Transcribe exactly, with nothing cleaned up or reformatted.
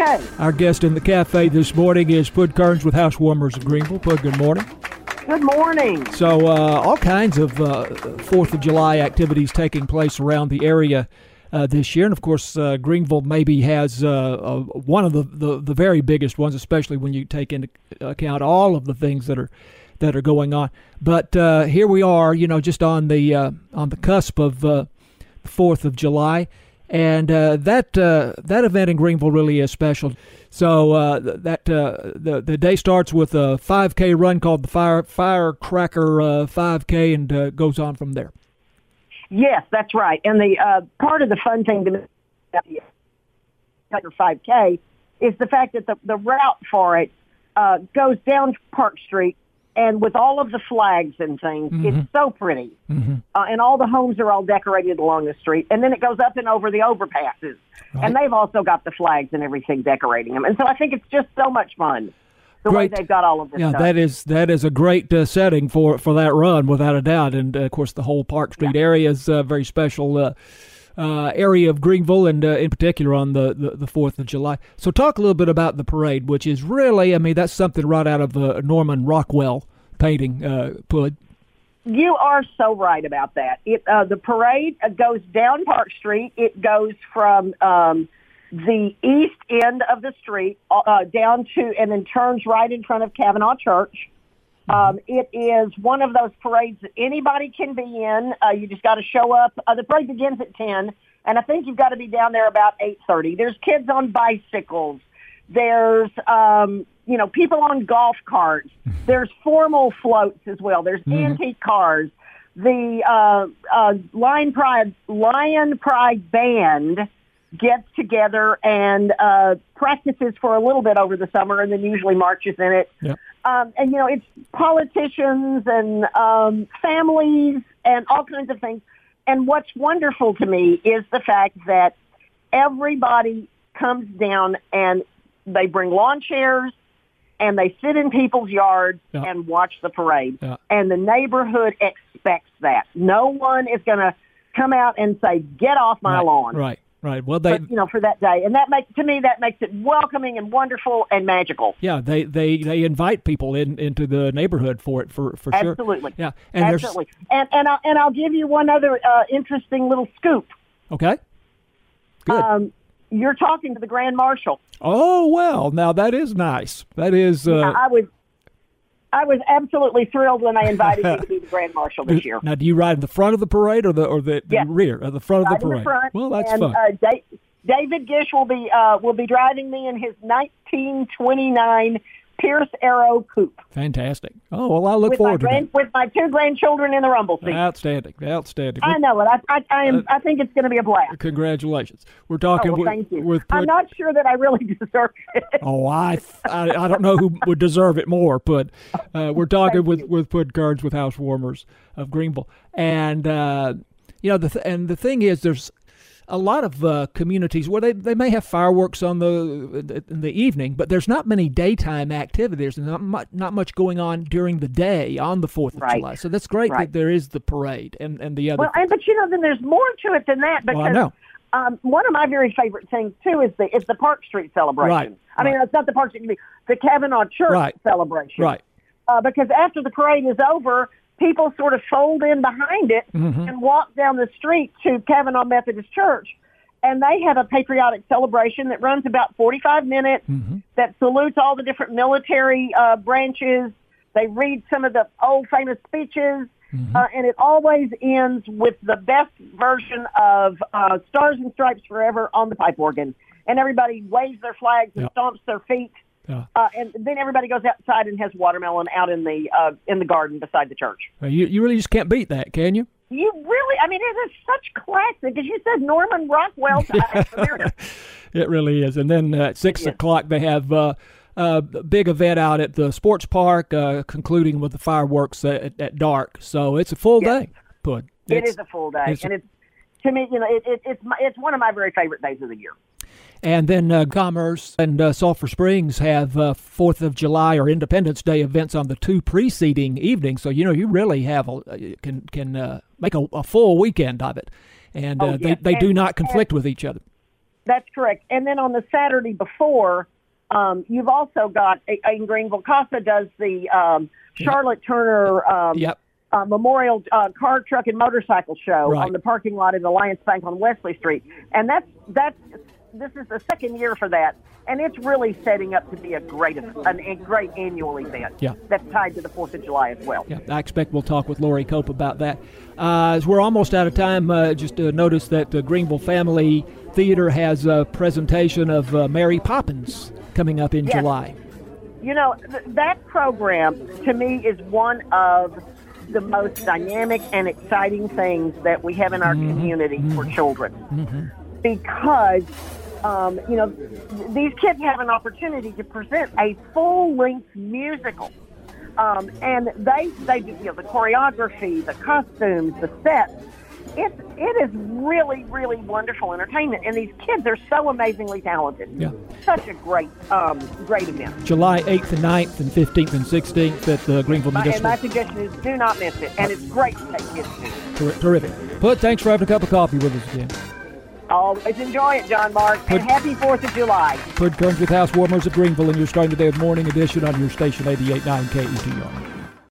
Okay. Our guest in the cafe this morning is Pud Kearns with House Warmers of Greenville. Pud, good morning. Good morning. So uh, all kinds of uh, fourth of July activities taking place around the area uh, this year. And, of course, uh, Greenville maybe has uh, uh, one of the, the, the very biggest ones, especially when you take into account all of the things that are that are going on. But uh, here we are, you know, just on the, uh, on the cusp of uh, the fourth of July. And uh, that uh, that event in Greenville really is special. So uh, that uh, the the day starts with a five K run called the Fire Firecracker uh, five K, and uh, goes on from there. Yes, that's right. And the uh, part of the fun thing to five K is the fact that the, the route for it uh, goes down Park Street, and with all of the flags and things, mm-hmm. it's so pretty. Mm-hmm. Uh, and all the homes are all decorated along the street. And then it goes up and over the overpasses. Right. And they've also got the flags and everything decorating them. And so I think it's just so much fun, the great way they've got all of this yeah, stuff. That is, that is a great uh, setting for, for that run, without a doubt. And, uh, of course, the whole Park Street yeah. area is a very special uh, uh, area of Greenville, and uh, in particular on the, the, the fourth of July. So talk a little bit about the parade, which is really, I mean, that's something right out of uh, Norman Rockwell painting, uh, Pud. You are so right about that. It, uh, the parade goes down Park Street. It goes from um, the east end of the street uh, down to, and then turns right in front of Kavanaugh Church. Um, it is one of those parades that anybody can be in. Uh, you just got to show up. Uh, the parade begins at ten, and I think you've got to be down there about eight thirty. There's kids on bicycles. There's, um, you know, people on golf carts. There's formal floats as well. There's mm-hmm. antique cars. The uh, uh, Lion Pride Lion Pride Band gets together and uh, practices for a little bit over the summer, and then usually marches in it. Yep. Um, and, you know, it's politicians and um, families and all kinds of things. And what's wonderful to me is the fact that everybody comes down, and they bring lawn chairs, and they sit in people's yards yeah. and watch the parade. Yeah. And the neighborhood expects that. No one is going to come out and say, get off my right, lawn. Right, right. Well, they, but, you know, for that day. And that makes, to me, that makes it welcoming and wonderful and magical. Yeah, they, they, they invite people in, into the neighborhood for it, for, for Absolutely. Sure. Absolutely. Yeah. And Absolutely. And, and, I'll, and I'll give you one other uh, interesting little scoop. Okay. Good. Um, You're talking to the Grand Marshal. Oh, well, now that is nice. That is... Uh... Now, I was I was absolutely thrilled when I invited you to be the Grand Marshal this year. Now, do you ride in the front of the parade or the or the, yes. the rear? Or the front of the parade? The front, well, that's and, fun. Uh, da- David Gish will be, uh, will be driving me in his nineteen twenty-nine Pierce Arrow Coupe. Fantastic. Oh, well, I look with forward to grand, that. With my two grandchildren in the rumble seat. Outstanding. Outstanding. I know it. I I, I, am, uh, I think it's going to be a blast. Congratulations. We're talking oh, well, with... Thank you. With Pud. I'm not sure that I really deserve it. Oh, I I, I don't know who would deserve it more, but uh, we're talking with, with Pud Kearns with House Warmers of Greenville. And, uh, you know, the th- and the thing is, there's a lot of uh, communities where they, they may have fireworks on the in the evening, but there's not many daytime activities, and not much, not much going on during the day on the Fourth of right. July. So that's great right. that there is the parade and, and the other. Well, and, but you know, then there's more to it than that, because well, um, one of my very favorite things too is the is the Park Street celebration. Right. I right. mean, it's not the Park Street, the Kavanaugh Church right. celebration. Right. Uh, because after the parade is over, people sort of fold in behind it mm-hmm. and walk down the street to Kavanaugh Methodist Church. And they have a patriotic celebration that runs about forty-five minutes, mm-hmm. that salutes all the different military uh, branches. They read some of the old famous speeches. Mm-hmm. Uh, and it always ends with the best version of uh, Stars and Stripes Forever on the pipe organ. And everybody waves their flags and yep. stomps their feet. Yeah. Uh, and then everybody goes outside and has watermelon out in the uh, in the garden beside the church. You you really just can't beat that, can you? You really, I mean, it is such classic. As you said, Norman Rockwell. It really is. And then at six o'clock they have uh, a big event out at the sports park, uh, concluding with the fireworks at, at dark. So it's a full yes. day, Pud. It is a full day, it's, and it's to me, you know, it, it, it's my, it's one of my very favorite days of the year. And then uh, Commerce and uh, Sulphur Springs have uh, fourth of July or Independence Day events on the two preceding evenings. So, you know, you really have a, can can uh, make a, a full weekend of it. And uh, oh, yes. they, they and, do not conflict and, with each other. That's correct. And then on the Saturday before, um, you've also got, in Greenville, Casa does the um, Charlotte Turner um, yep. uh, Memorial uh, Car, Truck, and Motorcycle Show right. on the parking lot at Alliance Bank on Wesley Street. And that's, that's this is the second year for that. And it's really setting up to be a great an, a great annual event yeah. that's tied to the fourth of July as well. Yeah, I expect we'll talk with Lori Cope about that. Uh, as we're almost out of time, uh, just uh, notice that the Greenville Family Theater has a presentation of uh, Mary Poppins coming up in yes. July. You know, th- that program, to me, is one of the most dynamic and exciting things that we have in our mm-hmm. community mm-hmm. for children. Mm-hmm. Because... Um, you know, these kids have an opportunity to present a full-length musical, um, and they, they, you know, the choreography, the costumes, the sets, it, it is really, really wonderful entertainment, and these kids are so amazingly talented. Yeah. Such a great, um, great event. July eighth and ninth and fifteenth and sixteenth at the Greenville Municipal. And my suggestion is do not miss it, and it's great to take kids to. Terrific. Pud, thanks for having a cup of coffee with us again. Always enjoy it, John Mark, Pud, and happy fourth of July. Pud Kearns with House Warmers of Greenville, and you're starting today with Morning Edition on your station eighty-eight point nine K E T R.